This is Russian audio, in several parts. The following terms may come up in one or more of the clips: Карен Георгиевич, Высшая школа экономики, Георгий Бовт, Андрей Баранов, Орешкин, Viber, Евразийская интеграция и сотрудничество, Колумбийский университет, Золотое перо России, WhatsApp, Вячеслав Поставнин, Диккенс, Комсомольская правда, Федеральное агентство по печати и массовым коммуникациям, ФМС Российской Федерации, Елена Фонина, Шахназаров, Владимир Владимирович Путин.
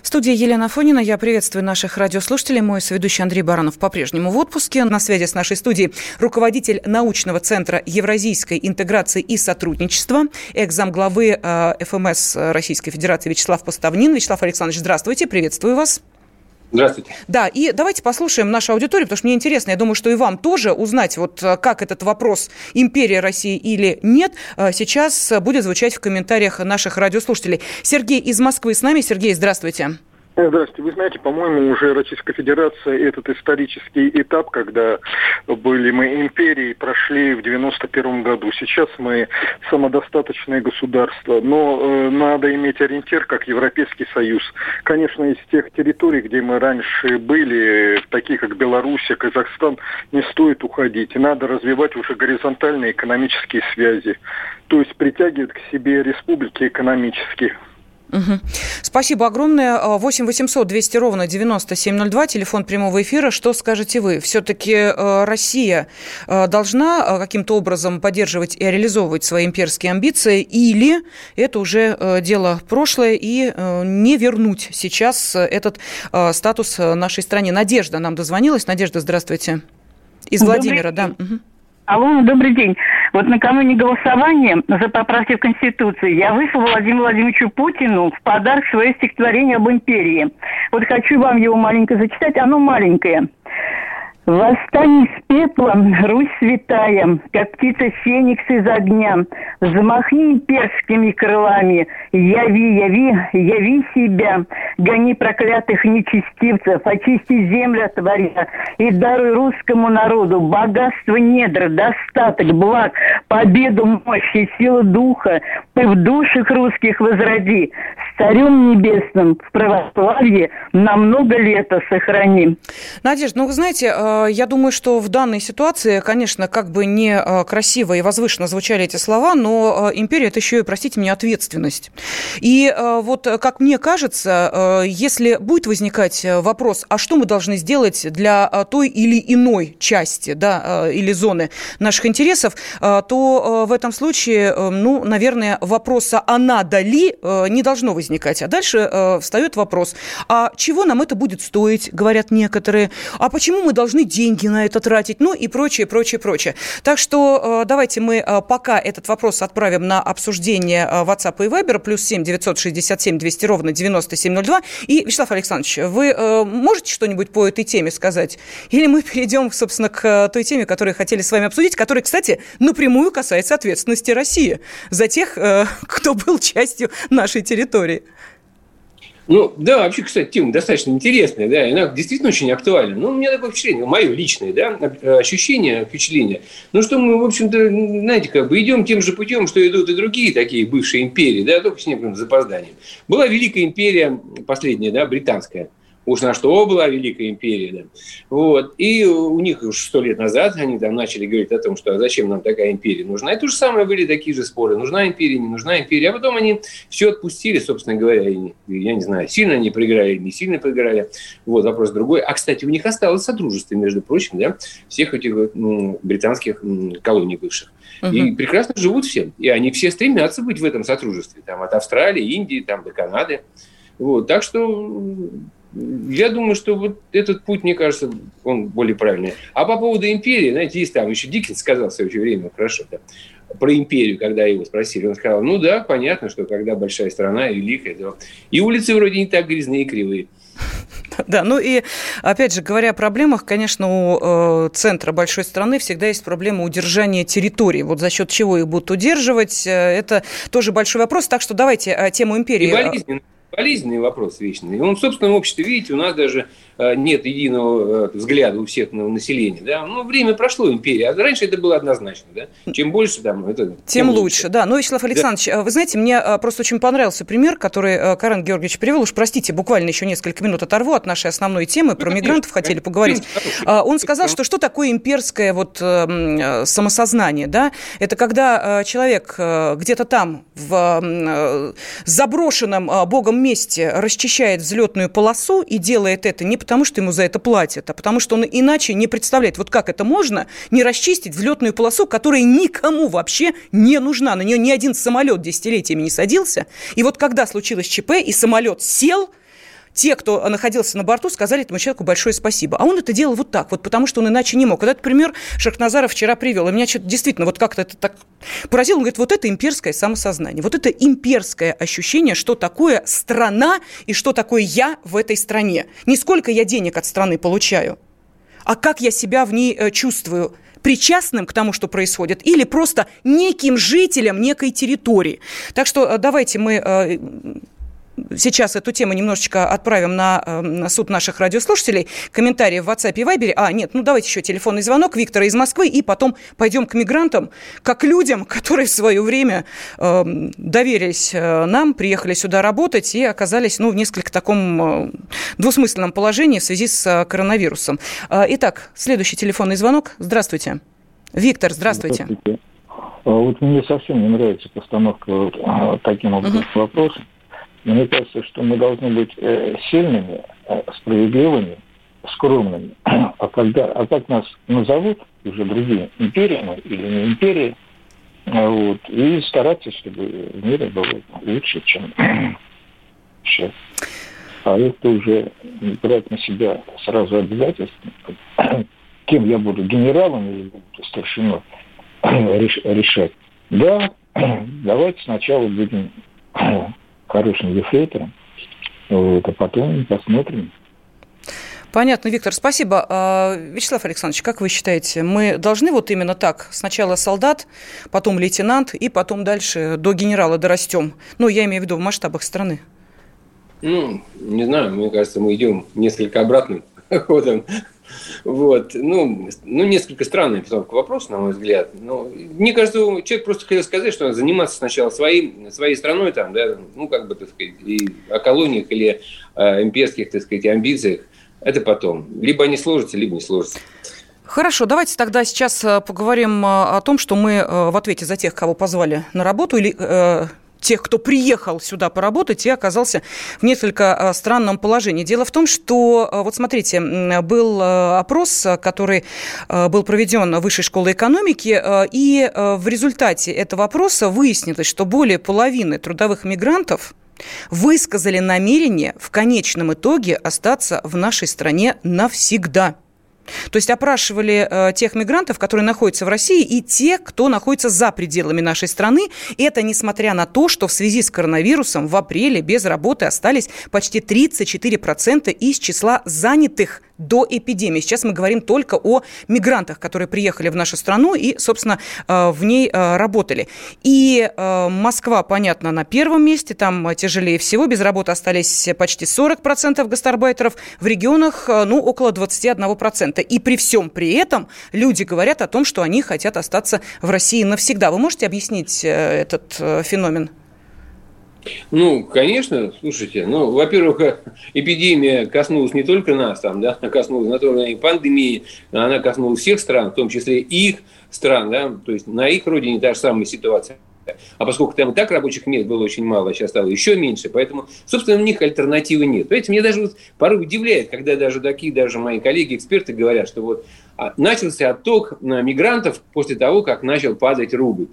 В студии Елена Фонина. Я приветствую наших радиослушателей. Мой соведущий Андрей Баранов по-прежнему в отпуске. На связи с нашей студией руководитель научного центра Евразийской интеграции и сотрудничества, экс-замглавы ФМС Российской Федерации Вячеслав Поставнин. Вячеслав Александрович, здравствуйте. Приветствую вас. Здравствуйте. Да, и давайте послушаем нашу аудиторию, потому что мне интересно, я думаю, что и вам тоже узнать, вот как этот вопрос «Империя России или нет» сейчас будет звучать в комментариях наших радиослушателей. Сергей из Москвы с нами. Сергей, здравствуйте. Здравствуйте. Вы знаете, по-моему, уже Российская Федерация этот исторический этап, когда были мы империей, прошли в 91 году. Сейчас мы самодостаточное государство, но надо иметь ориентир, как Европейский Союз. Конечно, из тех территорий, где мы раньше были, такие как Беларусь, Казахстан, не стоит уходить. Надо развивать уже горизонтальные экономические связи, то есть притягивать к себе республики экономические. Угу. Спасибо огромное. 8 800 200 ровно 9702, телефон прямого эфира. Что скажете вы? Все-таки Россия должна каким-то образом поддерживать и реализовывать свои имперские амбиции, или это уже дело прошлое и не вернуть сейчас этот статус нашей стране? Надежда нам дозвонилась. Надежда, здравствуйте. Из Владимира, да. Угу. Алло, добрый день. Вот накануне голосования за поправки в Конституцию я выслала Владимиру Владимировичу Путину в подарок свое стихотворение об империи. Вот хочу вам его маленько зачитать, оно маленькое. «Восстань из пепла, Русь святая, как птица феникс из огня, замахни имперскими крылами, яви, яви, яви себя, гони проклятых нечестивцев, очисти землю от варья, и даруй русскому народу богатство недр, достаток, благ, победу, мощь и силу духа, ты в душах русских возроди, царем небесным в православии на много лет сохрани». Надежда, ну вы знаете, я думаю, что в данной ситуации, конечно, как бы не красиво и возвышенно звучали эти слова, но империя – это еще и, простите меня, ответственность. И вот, как мне кажется, если будет возникать вопрос, а что мы должны сделать для той или иной части, да, или зоны наших интересов, то в этом случае, ну, наверное, вопроса «а надо ли?» не должно возникать. А дальше встает вопрос, а чего нам это будет стоить, говорят некоторые, а почему мы должны деньги на это тратить, ну и прочее, прочее, прочее. Так что давайте мы пока этот вопрос отправим на обсуждение WhatsApp и Viber, +7 967 200 ровно 9702. И, Вячеслав Александрович, вы можете что-нибудь по этой теме сказать? Или мы перейдем, собственно, к той теме, которую хотели с вами обсудить, которая, кстати, напрямую касается ответственности России за тех, кто был частью нашей территории. Ну, да, вообще, кстати, тема достаточно интересная, да, и она действительно очень актуальна. Ну, у меня такое впечатление, мое личное, да, ощущение, впечатление, ну, что мы, в общем-то, знаете, как бы идем тем же путем, что идут и другие такие бывшие империи, да, только с некоторым запозданием. Была Великая империя, последняя, да, британская. Уж на что была Великая империя. Да. Вот. И у них уж 100 лет назад они там начали говорить о том, что а зачем нам такая империя нужна. И то же самое были такие же споры. Нужна империя, не нужна империя. А потом они все отпустили, собственно говоря. И, я не знаю, сильно они проиграли, не сильно проиграли. Вот вопрос другой. А, кстати, у них осталось содружество, между прочим, да, всех этих британских колоний бывших. Угу. И прекрасно живут все. И они все стремятся быть в этом содружестве. Там, от Австралии, Индии, там, до Канады. Вот. Так что... Я думаю, что вот этот путь, мне кажется, он более правильный. А по поводу империи, знаете, есть там еще Диккенс сказал в свое время, хорошо, да, про империю, когда его спросили. Он сказал, ну да, понятно, что когда большая страна, великая, то и улицы вроде не так грязные и кривые. Да, ну и, опять же, говоря о проблемах, конечно, у центра большой страны всегда есть проблема удержания территорий. Вот за счет чего их будут удерживать, это тоже большой вопрос. Так что давайте тему империи... болезненный вопрос вечный. Он в собственном обществе, видите, у нас даже нет единого взгляда у всех на население. Да? Ну, время прошло, империя. А раньше это было однозначно. Да? Чем больше, там, это, тем лучше. Да. Но, Вячеслав Александрович, да. Вы знаете, мне просто очень понравился пример, который Карен Георгиевич привел. Уж простите, буквально еще несколько минут оторву от нашей основной темы. Про мигрантов хотели поговорить. Он сказал, что что такое имперское вот самосознание? Да? Это когда человек где-то там в заброшенном богом месте расчищает взлетную полосу и делает это не потому, что ему за это платят, а потому, что он иначе не представляет, вот как это можно не расчистить взлетную полосу, которая никому вообще не нужна. На нее ни один самолет десятилетиями не садился. И вот когда случилось ЧП и самолет сел, те, кто находился на борту, сказали этому человеку большое спасибо. А он это делал вот так, вот потому что он иначе не мог. Вот этот пример Шахназаров вчера привел. И меня что-то действительно вот как-то это так поразило. Он говорит, вот это имперское самосознание. Вот это имперское ощущение, что такое страна и что такое я в этой стране. Не сколько я денег от страны получаю, а как я себя в ней чувствую. Причастным к тому, что происходит, или просто неким жителем некой территории. Так что давайте мы... Сейчас эту тему немножечко отправим на суд наших радиослушателей. Комментарии в WhatsApp и Viber. Давайте еще телефонный звонок Виктора из Москвы, и потом пойдем к мигрантам, как людям, которые в свое время доверились нам, приехали сюда работать и оказались в несколько таком двусмысленном положении в связи с коронавирусом. Итак, следующий телефонный звонок. Здравствуйте. Виктор, здравствуйте. Здравствуйте. Вот мне совсем не нравится постановка таким образом вопроса. Мне кажется, что мы должны быть сильными, справедливыми, скромными. А как нас назовут уже другие, империями или не империей, и стараться, чтобы в мире было лучше, чем сейчас. А это уже брать на себя сразу обязательства. Кем я буду, генералом или старшиной, решать. Да, давайте сначала будем... хорошим дефектором, а потом посмотрим. Понятно, Виктор, спасибо. Вячеслав Александрович, как вы считаете, мы должны вот именно так, сначала солдат, потом лейтенант, и потом дальше до генерала дорастем? Я имею в виду в масштабах страны. Не знаю, мне кажется, мы идем несколько обратным ходом. Несколько странная постановка вопроса, на мой взгляд. Но мне кажется, человек просто хотел сказать, что надо заниматься сначала своей страной, там, да, и о колониях или о имперских, амбициях. Это потом. Либо они сложатся, либо не сложатся. Хорошо, давайте тогда сейчас поговорим о том, что мы в ответе за тех, кого позвали на работу, или... тех, кто приехал сюда поработать и оказался в несколько странном положении. Дело в том, что, вот смотрите, был опрос, который был проведен Высшей школой экономики, и в результате этого опроса выяснилось, что более половины трудовых мигрантов высказали намерение в конечном итоге остаться в нашей стране навсегда. То есть опрашивали тех мигрантов, которые находятся в России, и те, кто находится за пределами нашей страны. Это несмотря на то, что в связи с коронавирусом в апреле без работы остались почти 34% из числа занятых до эпидемии. Сейчас мы говорим только о мигрантах, которые приехали в нашу страну и, собственно, в ней работали. И Москва, понятно, на первом месте, там тяжелее всего. Без работы остались почти 40% гастарбайтеров, в регионах около 21%. И при всем при этом люди говорят о том, что они хотят остаться в России навсегда. Вы можете объяснить этот феномен? Конечно, слушайте, во-первых, эпидемия коснулась не только нас, она коснулась и пандемии, она коснулась всех стран, в том числе и их стран, да, то есть на их родине та же самая ситуация. А поскольку там и так рабочих мест было очень мало, а сейчас стало еще меньше, поэтому, собственно, у них альтернативы нет. Понимаете, меня даже порой удивляет, когда даже мои коллеги-эксперты говорят, что начался отток мигрантов после того, как начал падать рубль.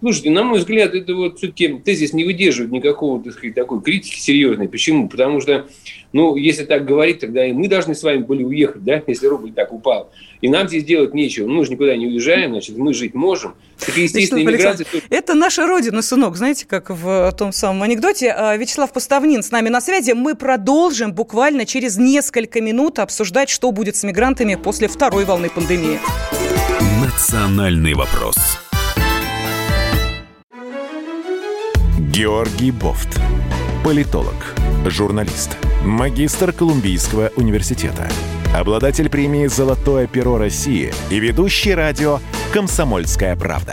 Слушайте, на мой взгляд, это все-таки тезис не выдерживает никакого, такой критики серьезной. Почему? Потому что, если так говорить, тогда и мы должны с вами были уехать, да, если рубль так упал. И нам здесь делать нечего. Мы же никуда не уезжаем, значит, мы жить можем. Это наша родина, сынок, знаете, как в том самом анекдоте. Вячеслав Поставнин с нами на связи. Мы продолжим буквально через несколько минут обсуждать, что будет с мигрантами после второй волны пандемии. Национальный вопрос. Георгий Бовт. политолог, журналист, магистр Колумбийского университета, обладатель премии «Золотое перо России» и ведущий радио «Комсомольская правда».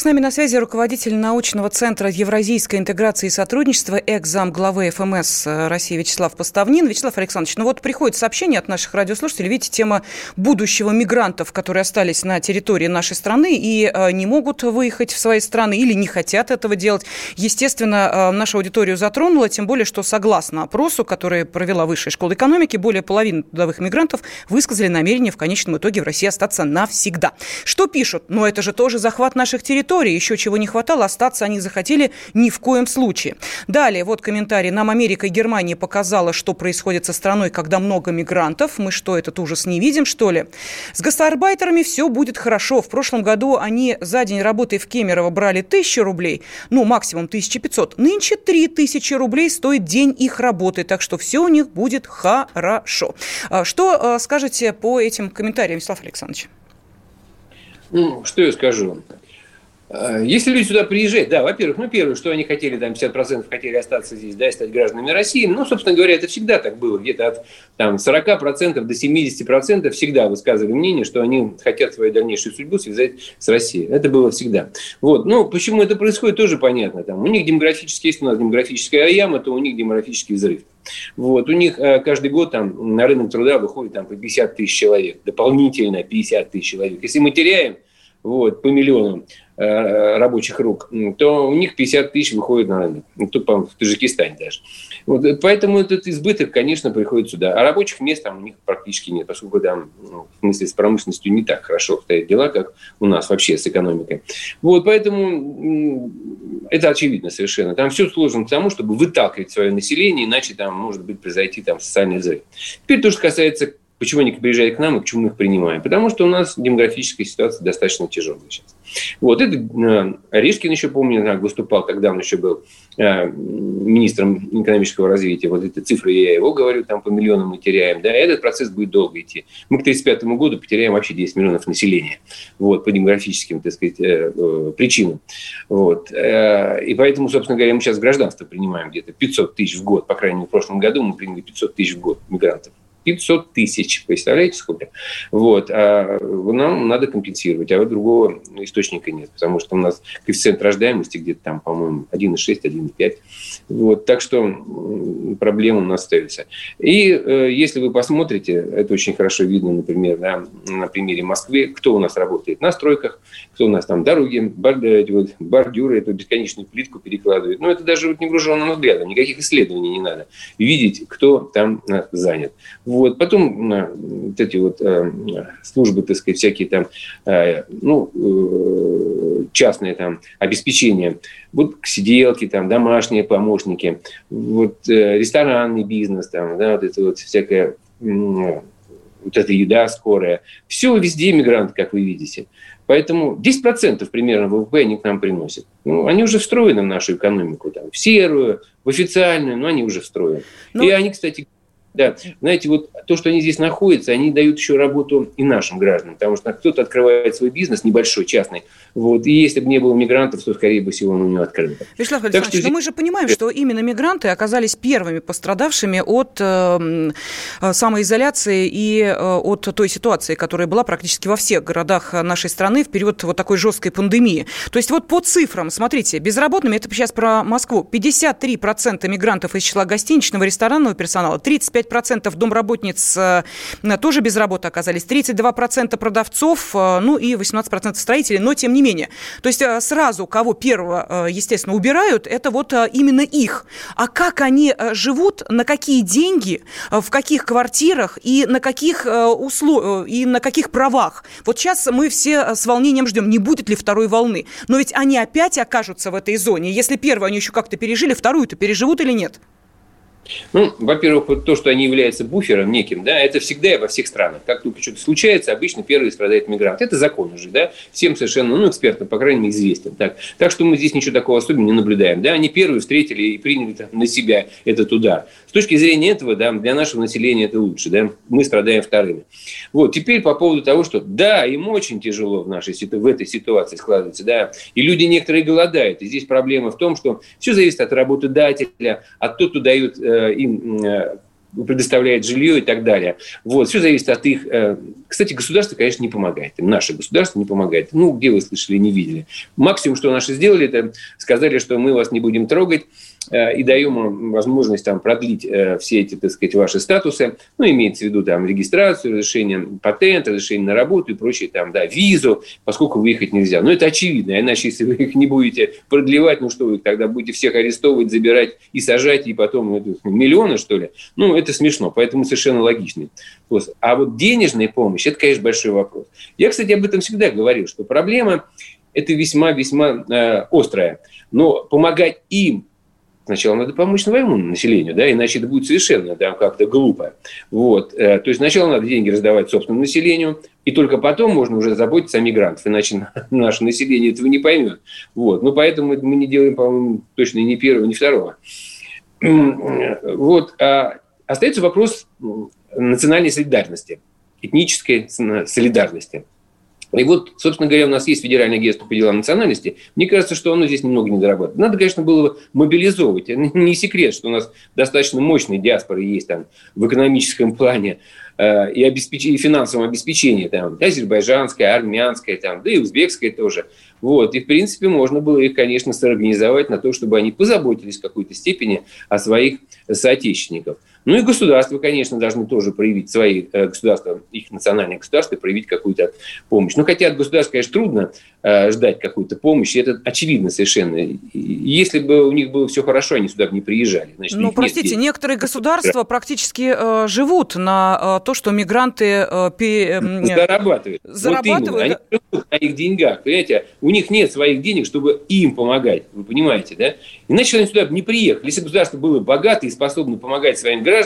С нами на связи руководитель научного центра Евразийской интеграции и сотрудничества, экс-зам главы ФМС России Вячеслав Поставнин. Вячеслав Александрович, ну вот приходит сообщение от наших радиослушателей, видите, тема будущего мигрантов, которые остались на территории нашей страны и не могут выехать в свои страны или не хотят этого делать. Естественно, нашу аудиторию затронуло, тем более, что согласно опросу, который провела Высшая школа экономики, более половины трудовых мигрантов высказали намерение в конечном итоге в России остаться навсегда. Что пишут? Ну это же тоже захват наших территорий. Еще чего не хватало, остаться они захотели ни в коем случае. Далее, вот комментарий. Нам Америка и Германия показала, что происходит со страной, когда много мигрантов. Мы что, этот ужас не видим, что ли? С гастарбайтерами все будет хорошо. В прошлом году они за день работы в Кемерово брали 1000 рублей, ну, максимум 1500. Нынче 3000 рублей стоит день их работы, так что все у них будет хорошо. Что скажете по этим комментариям, Вячеслав Александрович? Ну, что я скажу? Если люди сюда приезжают, да, во-первых, ну, первое, что они хотели, там, 50% хотели остаться здесь, да, и стать гражданами России, ну, собственно говоря, это всегда так было, где-то от там, 40% до 70% всегда высказывали мнение, что они хотят свою дальнейшую судьбу связать с Россией, это было всегда. Вот, ну, почему это происходит, тоже понятно, там, у них демографический, если у нас демографическая яма, то у них демографический взрыв. Вот, у них каждый год там, на рынок труда выходит там, по 50 тысяч человек, дополнительно 50 тысяч человек, если мы теряем, вот, по миллионам рабочих рук, то у них 50 тысяч выходит на рынок. Тут, по-моему, в Таджикистане даже. Вот, поэтому этот избыток, конечно, приходит сюда. А рабочих мест там у них практически нет, поскольку там, ну, в смысле, с промышленностью не так хорошо стоят дела, как у нас вообще с экономикой. Вот, поэтому это очевидно совершенно. Там все сложно к тому, чтобы выталкивать свое население, иначе там может быть произойти там, социальный взрыв. Теперь то, что касается... Почему они приезжают к нам и почему мы их принимаем? Потому что у нас демографическая ситуация достаточно тяжелая сейчас. Вот это Орешкин еще, помню, выступал, когда он еще был министром экономического развития. Вот эти цифры, я его говорю, там по миллионам мы теряем. Да, этот процесс будет долго идти. Мы к 1935 году потеряем вообще 10 миллионов населения вот, по демографическим, так сказать, причинам. Вот. И поэтому, собственно говоря, мы сейчас гражданство принимаем где-то 500 тысяч в год. По крайней мере, в прошлом году мы приняли 500 тысяч в год мигрантов. 500 тысяч, представляете, сколько? Вот, а нам надо компенсировать, а вот другого источника нет, потому что у нас коэффициент рождаемости где-то там, по-моему, 1,6, 1,5. Вот, так что проблемы у нас остаются. И если вы посмотрите, это очень хорошо видно, например, да, на примере Москвы, кто у нас работает на стройках, кто у нас там дороги, бордюры, эту бесконечную плитку перекладывают. Но это даже вот невооруженным взглядом, никаких исследований не надо. Видеть, кто там занят. Вот, потом вот эти вот службы, так сказать, всякие там, частные там обеспечения, вот сиделки там, домашние помощники, вот ресторанный бизнес там, да, вот это вот всякая, вот эта еда скорая, все везде мигранты, как вы видите. Поэтому 10% примерно ВВП они к нам приносят. Ну, они уже встроены в нашу экономику, там, в серую, в официальную, но они уже встроены. Ну... И они, кстати... Да, знаете, вот то, что они здесь находятся, они дают еще работу и нашим гражданам, потому что кто-то открывает свой бизнес, небольшой, частный, вот, и если бы не было мигрантов, то, скорее бы всего, он у него открыл. Вячеслав Александрович, что... но мы же понимаем, что именно мигранты оказались первыми пострадавшими от самоизоляции и от той ситуации, которая была практически во всех городах нашей страны в период вот такой жесткой пандемии. То есть вот по цифрам, смотрите, безработными, это сейчас про Москву, 53% мигрантов из числа гостиничного, ресторанного персонала, 35% домработниц тоже без работы оказались, 32% продавцов, ну и 18% строителей, но тем не менее. То есть сразу, кого первого, естественно, убирают, это вот именно их. А как они живут, на какие деньги, в каких квартирах и на каких условиях, и на каких правах? Вот сейчас мы все с волнением ждем, не будет ли второй волны. Но ведь они опять окажутся в этой зоне. Если первую они еще как-то пережили, вторую-то переживут или нет? Ну, во-первых, вот то, что они являются буфером неким, да, это всегда и во всех странах. Как только что-то случается, обычно первый страдает мигрант. Это закон уже, да, всем совершенно, ну, экспертам, по крайней мере, известен. Так что мы здесь ничего такого особенного не наблюдаем, да, они первые встретили и приняли там, на себя этот удар. С точки зрения этого, да, для нашего населения это лучше, да, мы страдаем вторыми. Вот, теперь по поводу того, что, да, им очень тяжело в этой ситуации складывается, да, и люди некоторые голодают, и здесь проблема в том, что все зависит от работодателя, от того, кто дает им предоставляет жилье и так далее. Вот. Все зависит от их... Кстати, государство, конечно, не помогает им. Наше государство не помогает. Ну, где вы слышали, не видели. Максимум, что наши сделали, это сказали, что мы вас не будем трогать и даем вам возможность там, продлить все эти, так сказать, ваши статусы. Ну, имеется в виду там, регистрацию, разрешение патента, разрешение на работу и прочее, там, да, визу, поскольку выехать нельзя. Но это очевидно. Иначе, если вы их не будете продлевать, ну, что вы тогда будете всех арестовывать, забирать и сажать, и потом миллионы, что ли? Ну, это смешно, поэтому совершенно логичный вопрос. А вот денежная помощь – это, конечно, большой вопрос. Я, кстати, об этом всегда говорил, что проблема – это весьма-весьма острая. Но помогать им сначала надо помочь своему населению, да, иначе это будет совершенно да, как-то глупо. Вот. То есть сначала надо деньги раздавать собственному населению, и только потом можно уже заботиться о мигрантах, иначе наше население этого не поймет. Вот. Но поэтому мы не делаем, по-моему, точно ни первого, ни второго. Вот. Остается вопрос национальной солидарности, этнической солидарности. И вот, собственно говоря, у нас есть Федеральное агентство по делам национальности. Мне кажется, что оно здесь немного не дорабатывает. Надо, конечно, было мобилизовывать. Не секрет, что у нас достаточно мощные диаспоры есть там, в экономическом плане и финансовом обеспечении. Там, азербайджанская, армянская, там, да и узбекская тоже. Вот. И, в принципе, можно было их, конечно, сорганизовать на то, чтобы они позаботились в какой-то степени о своих соотечественников. Ну и государство, конечно, должны тоже проявить свои государства, их национальные государства, проявить какую-то помощь. Ну, хотя от государства, конечно, трудно ждать какую-то помощь, это очевидно совершенно. Если бы у них было все хорошо, они сюда бы не приезжали. Значит, ну, простите, некоторые государства практически живут на то, что мигранты... Зарабатывают. Вот именно, они живут на их деньгах, понимаете? У них нет своих денег, чтобы им помогать, вы понимаете, да? Иначе они сюда бы не приехали. Если государство было богато и способно помогать своим гражданам,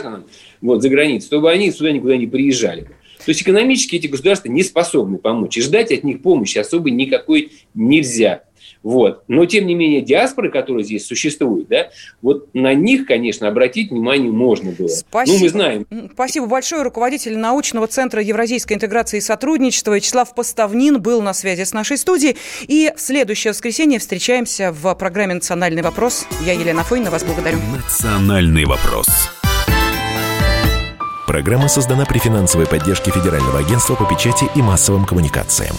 вот, за границу, чтобы они сюда никуда не приезжали. То есть экономически эти государства не способны помочь. И ждать от них помощи особо никакой нельзя. Вот. Но, тем не менее, диаспоры, которые здесь существуют, да, вот на них, конечно, обратить внимание можно было. Спасибо. Ну, мы знаем. Спасибо большое. Руководитель научного центра Евразийской интеграции и сотрудничества Вячеслав Поставнин был на связи с нашей студией. И в следующее воскресенье встречаемся в программе «Национальный вопрос». Я, Елена Фонина, вас благодарю. «Национальный вопрос». Программа создана при финансовой поддержке Федерального агентства по печати и массовым коммуникациям.